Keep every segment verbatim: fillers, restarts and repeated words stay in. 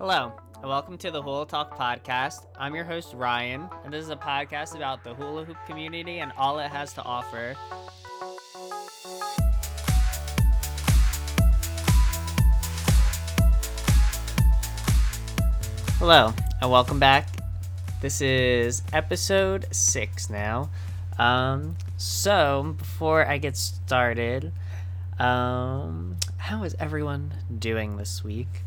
Hello, and welcome to the Hula Talk podcast. I'm your host, Ryan, and this is a podcast about the hula hoop community and all it has to offer. Hello, and welcome back. This is episode six now. Um, so, before I get started, um, how is everyone doing this week?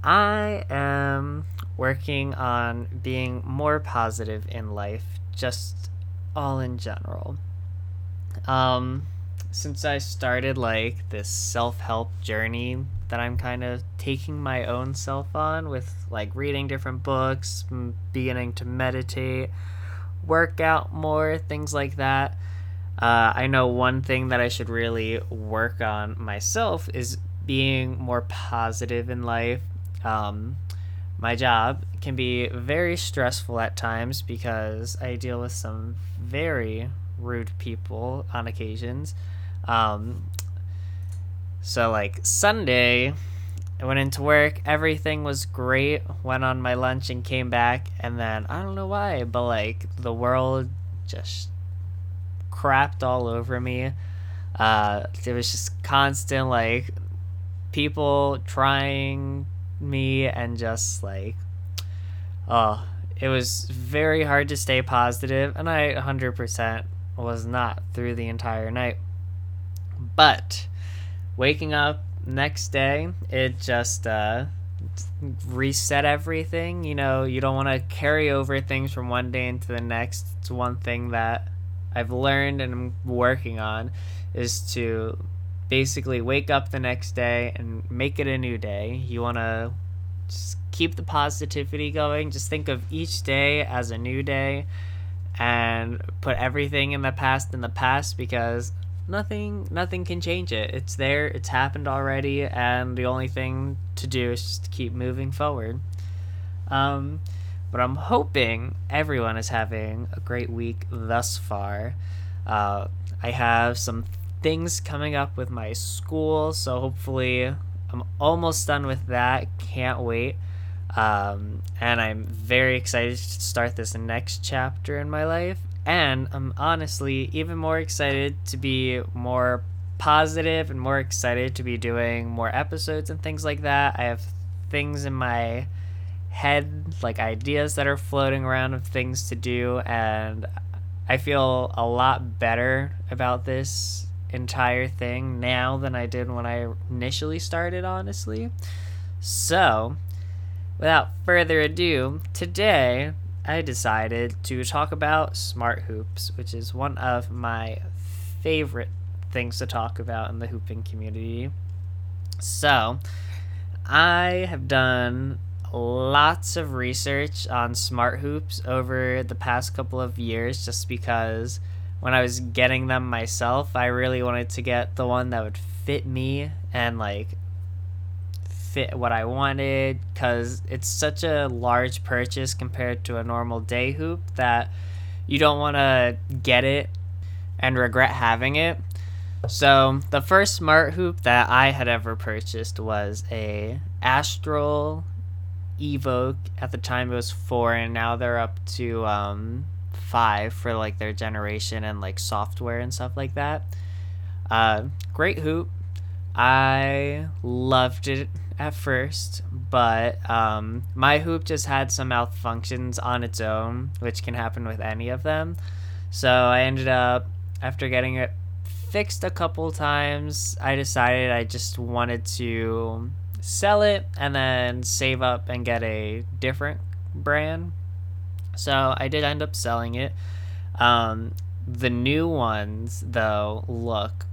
I am working on being more positive in life, just all in general. Um, since I started like this self-help journey that I'm kind of taking my own self on with like reading different books, beginning to meditate, work out more, things like that. Uh, I know one thing that I should really work on myself is being more positive in life. Um, my job can be very stressful at times because I deal with some very rude people on occasions. Um, so like Sunday, I went into work, everything was great, went on my lunch and came back, and then I don't know why, but like the world just crapped all over me. Uh, it was just constant like people trying me and just like oh it was very hard to stay positive, and I one hundred percent was not through the entire night. But waking up next day, it just uh reset everything. You know, you don't want to carry over things from one day into the next. It's one thing that I've learned and I'm working on is to basically wake up the next day and make it a new day. You want to just keep the positivity going. Just think of each day as a new day and put everything in the past in the past because nothing nothing can change it. It's there, it's happened already, and the only thing to do is just keep moving forward. Um, but I'm hoping everyone is having a great week thus far. Uh, I have some things coming up with my school, so hopefully I'm almost done with that. Can't wait. Um, and I'm very excited to start this next chapter in my life. And I'm honestly even more excited to be more positive and more excited to be doing more episodes and things like that. I have things in my head, like ideas that are floating around of things to do, and I feel a lot better about this entire thing now than I did when I initially started, honestly. So, without further ado, today I decided to talk about smart hoops, which is one of my favorite things to talk about in the hooping community. So, I have done lots of research on smart hoops over the past couple of years just because when I was getting them myself, I really wanted to get the one that would fit me and like fit what I wanted, because it's such a large purchase compared to a normal day hoop that you don't want to get it and regret having it. So the first smart hoop that I had ever purchased was a Astral Evoke. At the time it was four, and now they're up to um five for like their generation and like software and stuff like that. Uh, great hoop. I loved it at first, but um, my hoop just had some malfunctions on its own, which can happen with any of them. So I ended up, after getting it fixed a couple times, I decided I just wanted to sell it and then save up and get a different brand. So I did end up selling it. Um, the new ones, though, look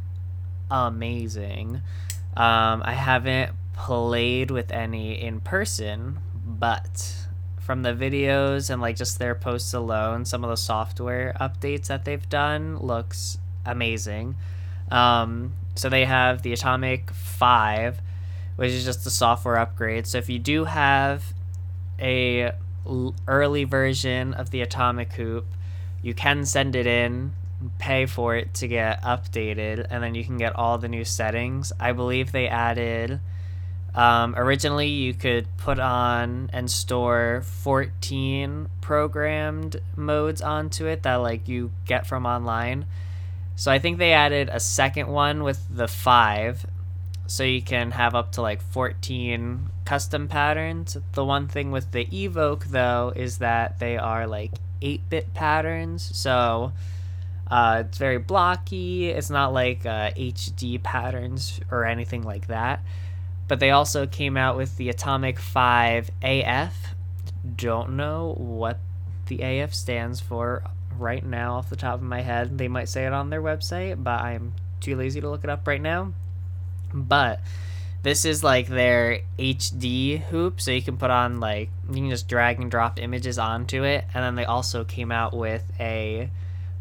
amazing. Um, I haven't played with any in person, but from the videos and like just their posts alone, some of the software updates that they've done looks amazing. Um, so they have the Atomic five, which is just the software upgrade. So if you do have a early version of the Atomic Hoop, you can send it in, pay for it to get updated, and then you can get all the new settings. I believe they added Um, originally, you could put on and store fourteen programmed modes onto it that like you get from online. So I think they added a second one with the five, so you can have up to like fourteen custom patterns. The one thing with the Evoke, though, is that they are like eight-bit patterns, so uh, it's very blocky. It's not like uh, H D patterns or anything like that. But they also came out with the Atomic five A F. Don't know what the A F stands for right now off the top of my head. They might say it on their website, but I'm too lazy to look it up right now. But this is like their H D hoop, so you can put on like, you can just drag and drop images onto it. And then they also came out with a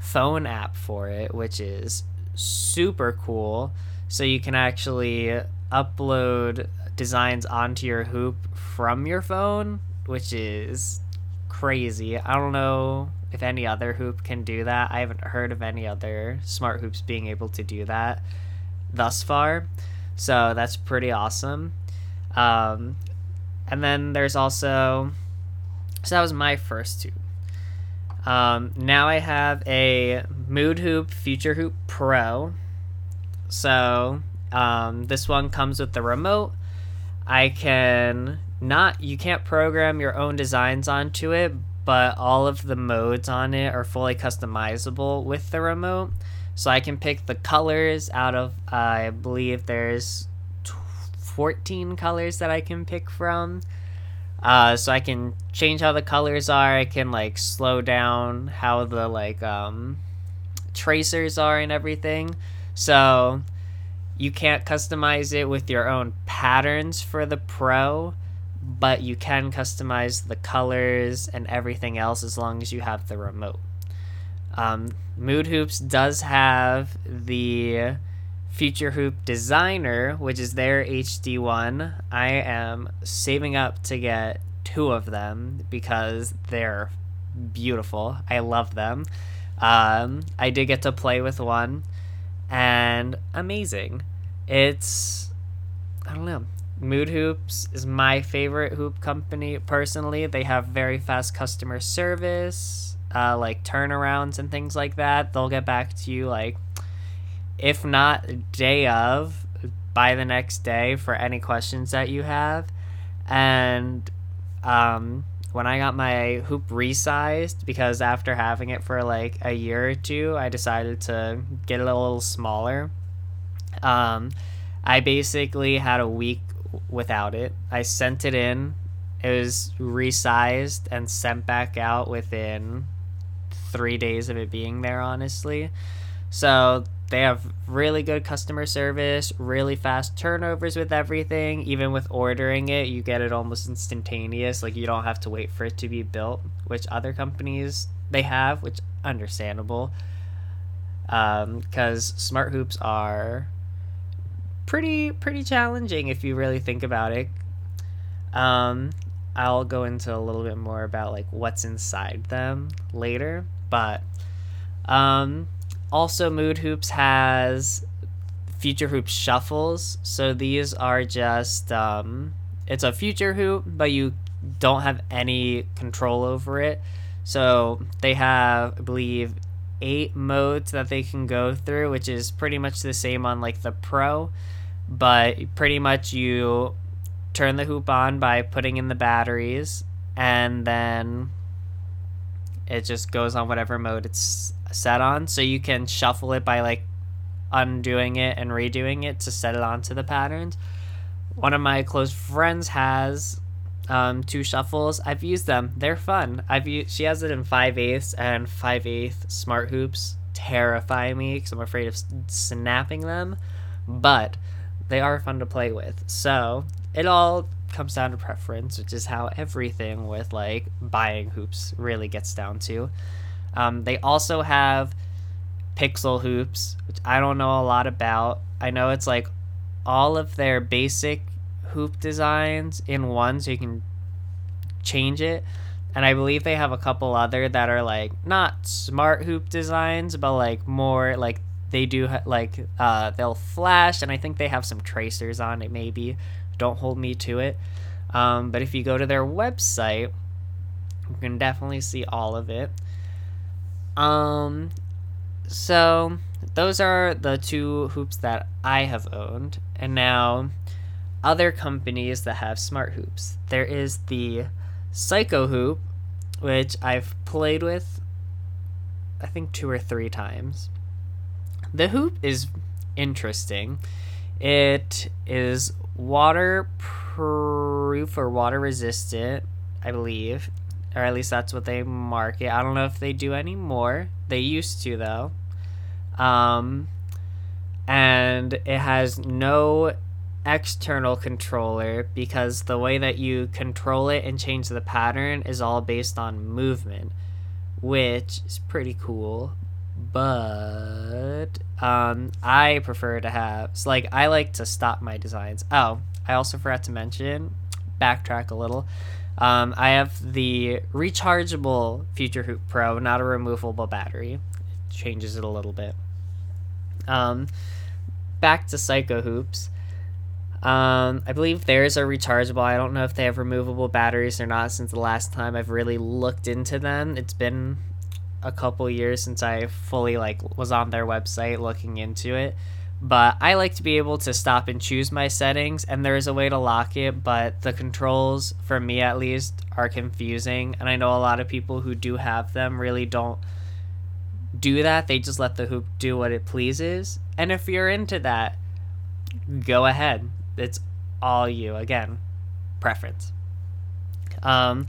phone app for it, which is super cool. So you can actually upload designs onto your hoop from your phone, which is crazy. I don't know if any other hoop can do that. I haven't heard of any other smart hoops being able to do that thus far, so that's pretty awesome. Um, and then there's also, so that was my first hoop. Um, now I have a Mood Hoop Future Hoop Pro. So Um, this one comes with the remote. I can not, you can't program your own designs onto it, but all of the modes on it are fully customizable with the remote. So I can pick the colors out of, uh, I believe there's fourteen colors that I can pick from. Uh, so I can change how the colors are. I can like slow down how the like, um, tracers are and everything. So you can't customize it with your own patterns for the Pro, but you can customize the colors and everything else as long as you have the remote. Um, Mood Hoops does have the Future Hoop Designer, which is their H D one. I am saving up to get two of them because they're beautiful. I love them. Um, I did get to play with one. And amazing. It's, I don't know, Mood Hoops is my favorite hoop company personally. They have very fast customer service, uh, like turnarounds and things like that. They'll get back to you like, if not day of, by the next day for any questions that you have. And um, when I got my hoop resized, because after having it for like a year or two, I decided to get it a little smaller. Um, I basically had a week without it. I sent it in, it was resized and sent back out within three days of it being there, honestly. So they have really good customer service, really fast turnovers with everything. Even with ordering it, you get it almost instantaneous. Like, you don't have to wait for it to be built, which other companies they have, which understandable. Um, 'cause smart hoops are pretty, pretty challenging if you really think about it. Um, I'll go into a little bit more about like what's inside them later, but, um, also, Mood Hoops has Future Hoop Shuffles. So these are just, um, it's a Future Hoop, but you don't have any control over it. So they have, I believe, eight modes that they can go through, which is pretty much the same on like the Pro. But pretty much you turn the hoop on by putting in the batteries, and then it just goes on whatever mode it's set on. So you can shuffle it by like undoing it and redoing it to set it onto the patterns. One of my close friends has um two shuffles. I've used them, they're fun. I've used, she has it in five eighths, and five eighths smart hoops terrify me because I'm afraid of snapping them, but they are fun to play with. So it all comes down to preference, which is how everything with like buying hoops really gets down to. Um, they also have pixel hoops, which I don't know a lot about. I know it's like all of their basic hoop designs in one, so you can change it. And I believe they have a couple other that are like not smart hoop designs, but like more like they do ha- like uh, they'll flash, and I think they have some tracers on it maybe, Don't hold me to it. Um, but if you go to their website, you can definitely see all of it. Um, so those are the two hoops that I have owned. And now other companies that have smart hoops. There is the Psycho Hoop, which I've played with, I think, two or three times. The hoop is interesting. It is waterproof or water resistant, I believe, or at least that's what they market. I don't know if they do anymore. They used to, though. Um, and it has no external controller because the way that you control it and change the pattern is all based on movement, which is pretty cool. But um, I prefer to have, so like, I like to stop my designs. Oh, I also forgot to mention, backtrack a little. Um, I have the rechargeable Future Hoop Pro, not a removable battery. It changes it a little bit. Um, back to Psycho Hoops. Um, I believe theirs are rechargeable. I don't know if they have removable batteries or not since the last time I've really looked into them. It's been a couple years since I fully like was on their website looking into it, but I like to be able to stop and choose my settings, and there is a way to lock it, but the controls, for me at least, are confusing, and I know a lot of people who do have them really don't do that. They just let the hoop do what it pleases, and if you're into that, go ahead. It's all you. Again, preference. Um,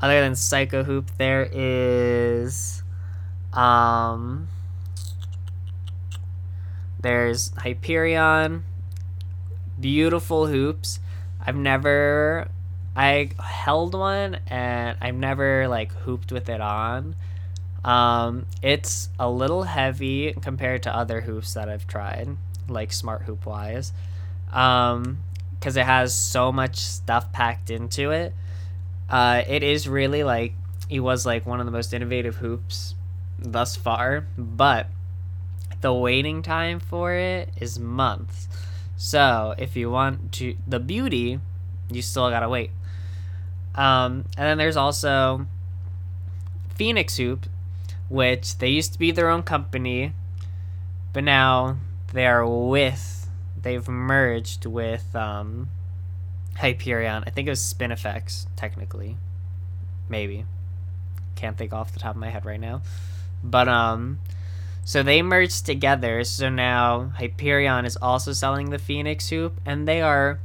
other than Psycho Hoop, there is um there's Hyperion. Beautiful hoops. I've never I held one and I've never like hooped with it on. Um it's a little heavy compared to other hoops that I've tried, like smart hoop wise. Um because it has so much stuff packed into it. Uh, it is really like, it was like one of the most innovative hoops thus far, but the waiting time for it is months. So if you want to, the beauty, you still gotta wait. Um, and then there's also Phoenix Hoop, which they used to be their own company, but now they are with, they've merged with, um, Hyperion. I think it was Spin Effects, technically. Maybe. Can't think off the top of my head right now. But, um, so they merged together, so now Hyperion is also selling the Phoenix Hoop, and they are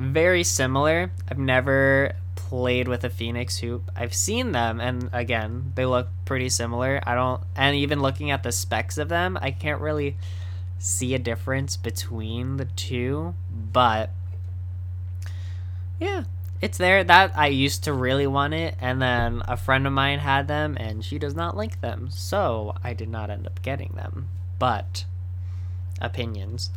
very similar. I've never played with a Phoenix Hoop. I've seen them, and again, they look pretty similar. I don't, and even looking at the specs of them, I can't really see a difference between the two, but yeah, it's there. That I used to really want it, and then a friend of mine had them, and she does not like them, so I did not end up getting them. But opinions.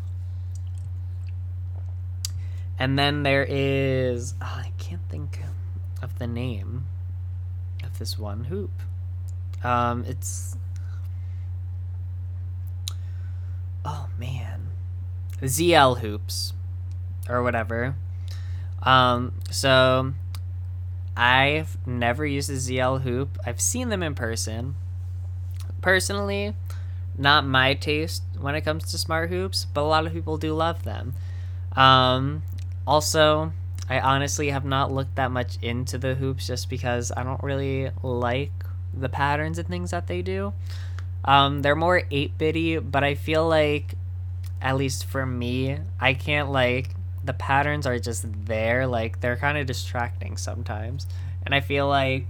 And then there is, oh, I can't think of the name of this one hoop. Um, it's oh man, Z L hoops, or whatever. Um, so I've never used a Z L hoop. I've seen them in person. Personally, not my taste when it comes to smart hoops, but a lot of people do love them. Um, also, I honestly have not looked that much into the hoops just because I don't really like the patterns and things that they do. Um, they're more eight-bitty, but I feel like, at least for me, I can't like... the patterns are just there, like they're kind of distracting sometimes, and I feel like,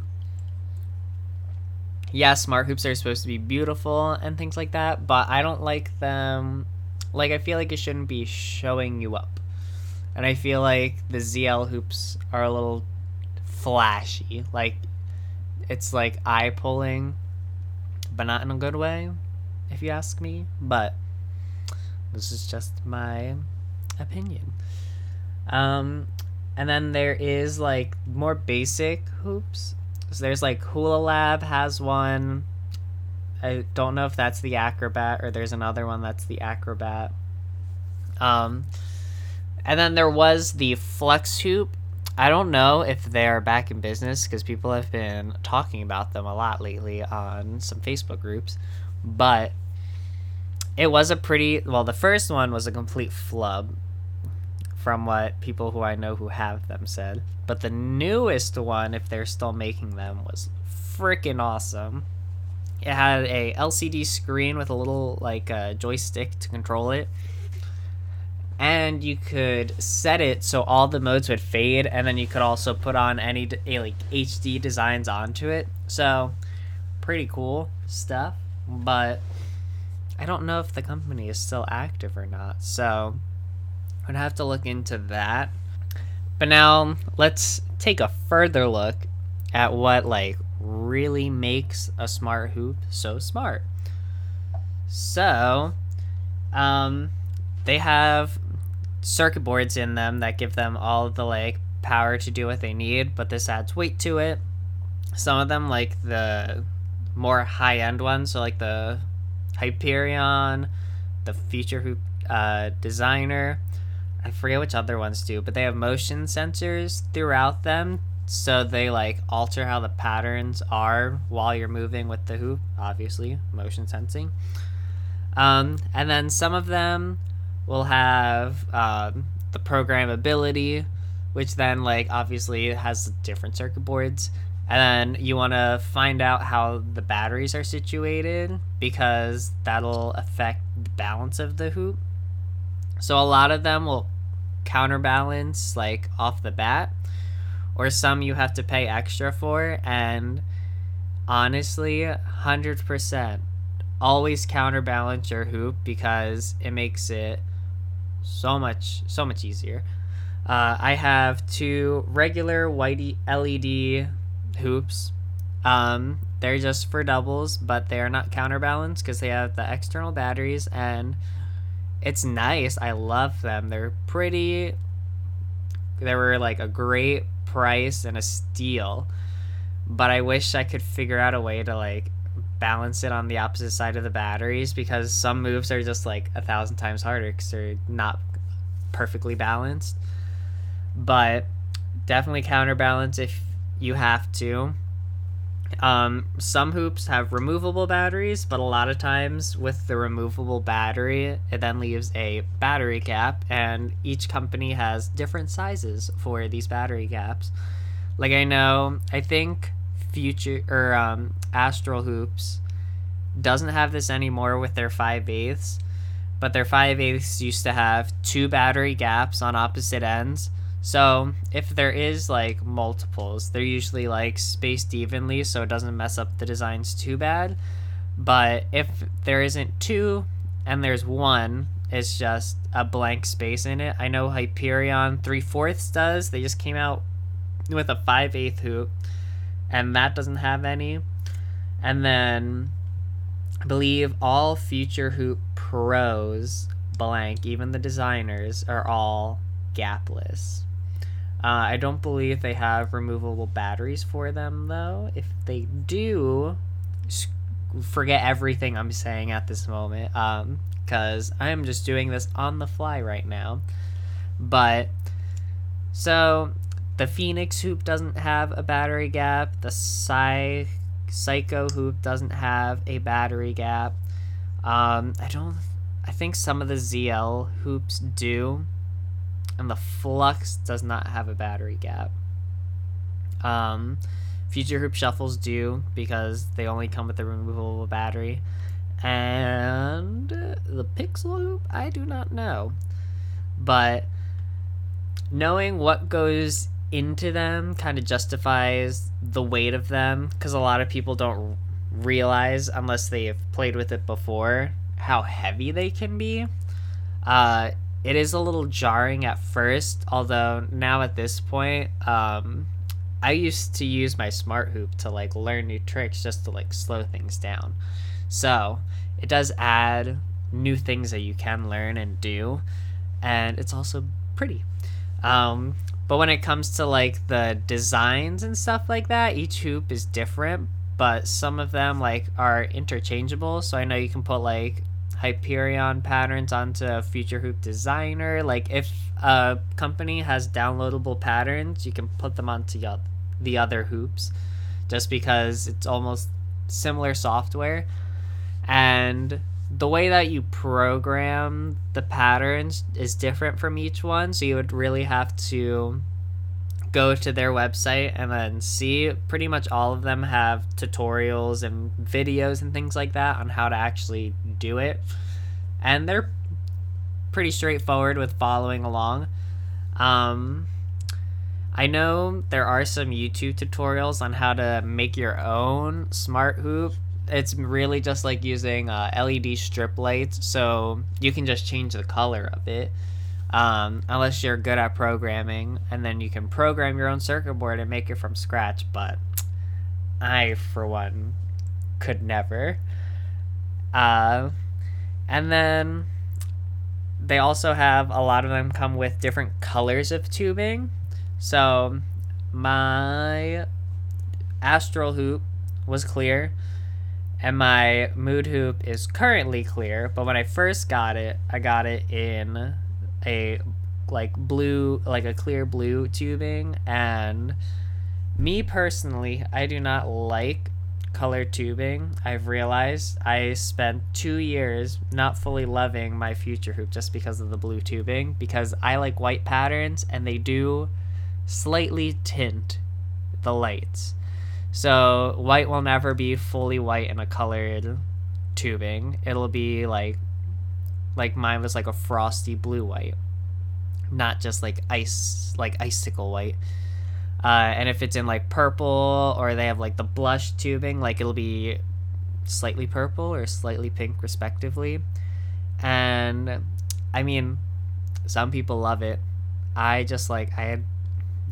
yeah, smart hoops are supposed to be beautiful and things like that, but I don't like them. Like, I feel like it shouldn't be showing you up, and I feel like the Z L hoops are a little flashy. Like, it's like eye pulling, but not in a good way, if you ask me. But this is just my opinion. Um, and then there is like more basic hoops. So there's like Hula Lab has one. I don't know if that's the Acrobat or there's another one that's the Acrobat. Um, And then there was the Flux Hoop. I don't know if they're back in business because people have been talking about them a lot lately on some Facebook groups, but it was a pretty, well, the first one was a complete flub from what people who I know who have them said, but the newest one, if they're still making them, was freaking awesome. It had a L C D screen with a little like uh, joystick to control it. And you could set it so all the modes would fade, and then you could also put on any like H D designs onto it. So, pretty cool stuff. But I don't know if the company is still active or not. So, I'm gonna have to look into that. But now let's take a further look at what like really makes a smart hoop so smart. So, um, they have circuit boards in them that give them all the like power to do what they need, but this adds weight to it. Some of them, like the more high-end ones, so like the Hyperion, the Future Hoop uh, Designer, I forget which other ones do, but they have motion sensors throughout them, so they like alter how the patterns are while you're moving with the hoop, obviously motion sensing. Um, and then some of them will have um, the programmability, which then like obviously has different circuit boards, and then you want to find out how the batteries are situated because that'll affect the balance of the hoop. So a lot of them will counterbalance like off the bat, or some you have to pay extra for. And honestly, one hundred percent always counterbalance your hoop because it makes it so much so much easier. Uh, I have two regular white L E D hoops. Um, they're just for doubles, but they are not counterbalanced because they have the external batteries, and it's nice. I love them. They're pretty. They were like a great price and a steal, but I wish I could figure out a way to like balance it on the opposite side of the batteries, because some moves are just like a thousand times harder because they're not perfectly balanced. But definitely counterbalance if you have to. Um, some hoops have removable batteries, but a lot of times with the removable battery, it then leaves a battery cap, and each company has different sizes for these battery caps. Like I know, I think Future or um, Astral Hoops doesn't have this anymore with their five eighths, but their five eighths used to have two battery gaps on opposite ends. So if there is like multiples, they're usually like spaced evenly so it doesn't mess up the designs too bad. But if there isn't two and there's one, it's just a blank space in it. I know Hyperion three fourths does. They just came out with a five eighths hoop, and that doesn't have any. And then I believe all Future Hoop Pros, blank, even the designers, are all gapless. Uh, I don't believe they have removable batteries for them, though. If they do, forget everything I'm saying at this moment, um, because I'm just doing this on the fly right now. But, so the Phoenix Hoop doesn't have a battery gap. The Psy- Psycho Hoop doesn't have a battery gap. Um, I don't... I think some of the Z L hoops do. And the Flux does not have a battery gap. Um, Future Hoop Shuffles do, because they only come with a removable battery. And the Pixel Hoop? I do not know. But knowing what goes into them kind of justifies the weight of them, because a lot of people don't realize, unless they've played with it before, how heavy they can be. Uh, it is a little jarring at first, although now at this point, um, I used to use my smart hoop to like learn new tricks just to like slow things down. So it does add new things that you can learn and do, and it's also pretty. Um, But when it comes to like the designs and stuff like that, each hoop is different, but some of them like are interchangeable. So I know you can put like Hyperion patterns onto Future Hoop Designer. Like if a company has downloadable patterns, you can put them onto the other hoops just because it's almost similar software. And the way that you program the patterns is different from each one, so you would really have to go to their website and then see. Pretty much all of them have tutorials and videos and things like that on how to actually do it, and they're pretty straightforward with following along. um I know there are some YouTube tutorials on how to make your own smart hoop. It's really just like using uh, L E D strip lights, so you can just change the color of it, um, unless you're good at programming, and then you can program your own circuit board and make it from scratch. But I, for one, could never. Uh, and then they also have, a lot of them come with different colors of tubing. So my Astral Hoop was clear, and my Mood Hoop is currently clear, but when I first got it, I got it in a like blue, like a clear blue tubing, and me personally, I do not like color tubing. I've realized I spent two years not fully loving my Future Hoop just because of the blue tubing, because I like white patterns, and they do slightly tint the lights. So white will never be fully white in a colored tubing. It'll be like, like mine was like a frosty blue white, not just like ice, like icicle white. Uh, and if it's in like purple, or they have like the blush tubing, like it'll be slightly purple or slightly pink respectively. And I mean, some people love it. I just like, I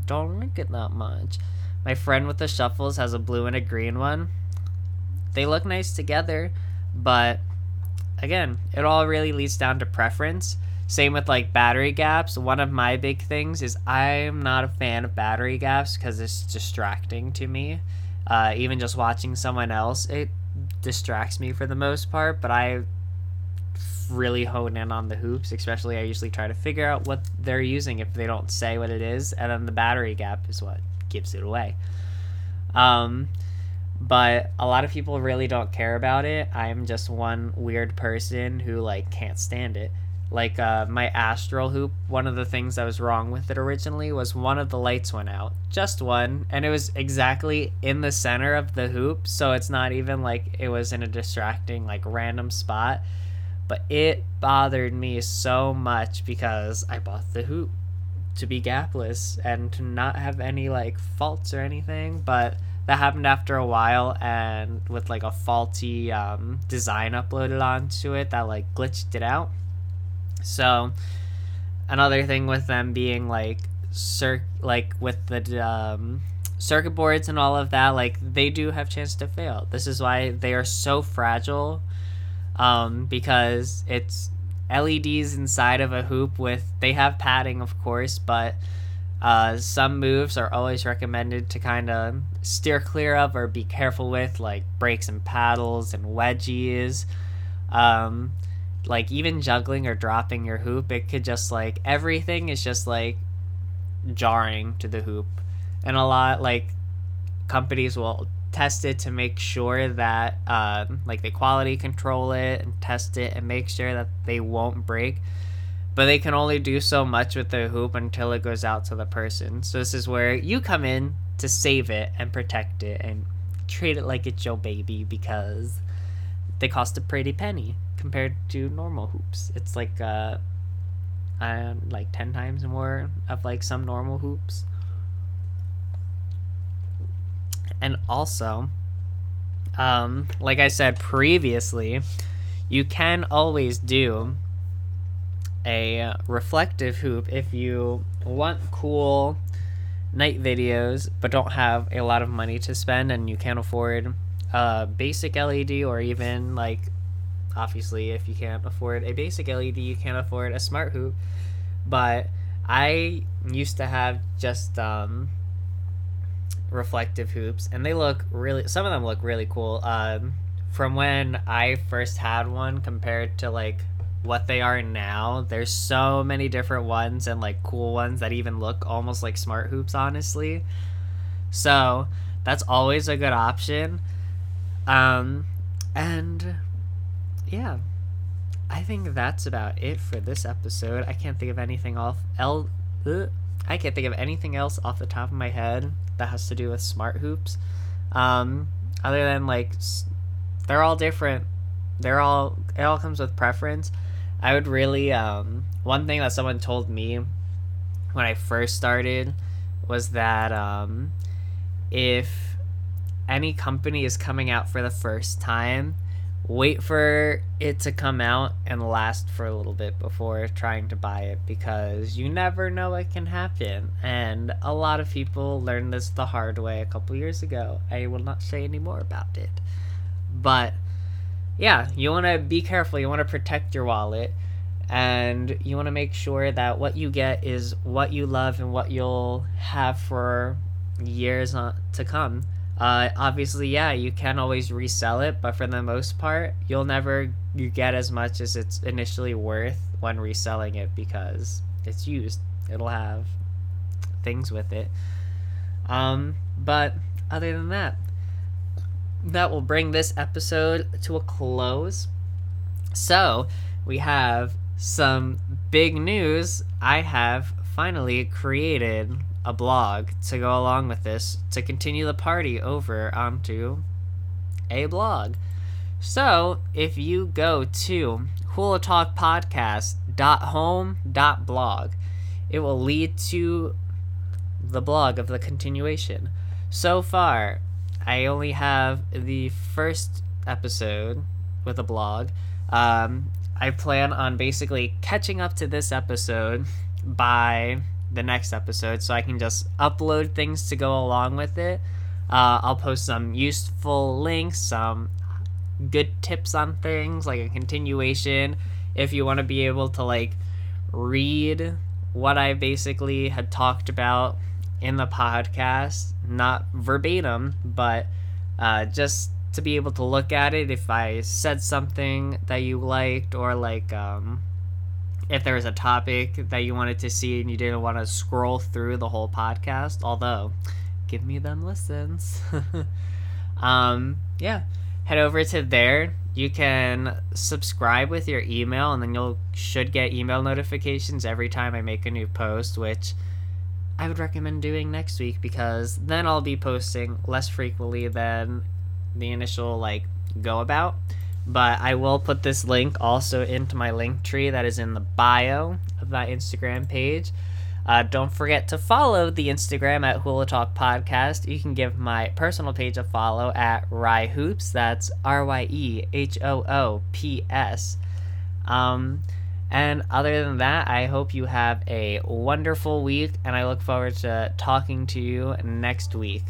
don't like it that much. My friend with the shuffles has a blue and a green one. They look nice together, but again, it all really leads down to preference. Same with like battery gaps. One of my big things is I'm not a fan of battery gaps because it's distracting to me. Uh, even just watching someone else, it distracts me for the most part, but I really hone in on the hoops, especially. I usually try to figure out what they're using if they don't say what it is, and then the battery gap is what gives it away. Um but a lot of people really don't care about it. I'm just one weird person who like can't stand it. Like uh my Astral Hoop, one of the things that was wrong with it originally was one of the lights went out, just one, and it was exactly in the center of the hoop, so it's not even like it was in a distracting like random spot. But it bothered me so much because I bought the hoop to be gapless and to not have any like faults or anything, but that happened after a while, and with like a faulty um design uploaded onto it that like glitched it out. So another thing with them being like circ like with the um circuit boards and all of that, like they do have chance to fail. This is why they are so fragile, um because it's L E Ds inside of a hoop with, they have padding of course, but uh, some moves are always recommended to kind of steer clear of or be careful with, like breaks and paddles and wedgies. Um, like even juggling or dropping your hoop, it could just like, everything is just like jarring to the hoop. And a lot like companies will test it to make sure that um, like they quality control it and test it and make sure that they won't break, but they can only do so much with the hoop until it goes out to the person. So this is where you come in to save it and protect it and treat it like it's your baby, because they cost a pretty penny compared to normal hoops. It's like uh, uh, like ten times more of like some normal hoops. And also, um, like I said previously, you can always do a reflective hoop if you want cool night videos but don't have a lot of money to spend and you can't afford a basic L E D, or even like, obviously if you can't afford a basic L E D, you can't afford a smart hoop. But I used to have just um, reflective hoops, and they look really, some of them look really cool. Um, from when I first had one compared to like what they are now. There's so many different ones and like cool ones that even look almost like smart hoops, honestly. So that's always a good option. Um, and yeah, I think that's about it for this episode. I can't think of anything off el- ugh, I can't think of anything else off the top of my head that has to do with smart hoops. Um, other than like, they're all different. They're all, it all comes with preference. I would really, um, one thing that someone told me when I first started was that, um, if any company is coming out for the first time, wait for it to come out and last for a little bit before trying to buy it, because you never know what can happen. And a lot of people learned this the hard way a couple years ago. I will not say any more about it. But yeah, you want to be careful. You want to protect your wallet, and you want to make sure that what you get is what you love and what you'll have for years on, to come. Uh, obviously, yeah, you can always resell it, but for the most part, you'll never you get as much as it's initially worth when reselling it, because it's used. It'll have things with it. Um, but other than that, that will bring this episode to a close. So we have some big news. I have finally created a blog to go along with this, to continue the party over onto a blog. So if you go to hula talk podcast dot home dot blog, it will lead to the blog of the continuation. So far, I only have the first episode with a blog. Um, I plan on basically catching up to this episode by the next episode, so I can just upload things to go along with it. Uh, I'll post some useful links, some good tips on things, like a continuation, if you want to be able to like read what I basically had talked about in the podcast, not verbatim, but uh, just to be able to look at it if I said something that you liked, or like um, if there was a topic that you wanted to see and you didn't want to scroll through the whole podcast. Although, give me them listens. um, yeah, head over to there. You can subscribe with your email, and then you'll should get email notifications every time I make a new post, which I would recommend doing next week, because then I'll be posting less frequently than the initial like go about. But I will put this link also into my link tree that is in the bio of my Instagram page. Uh, don't forget to follow the Instagram at Hula Talk Podcast. You can give my personal page a follow at Rye Hoops. That's R Y E H O O P S. Um, And other than that, I hope you have a wonderful week, and I look forward to talking to you next week.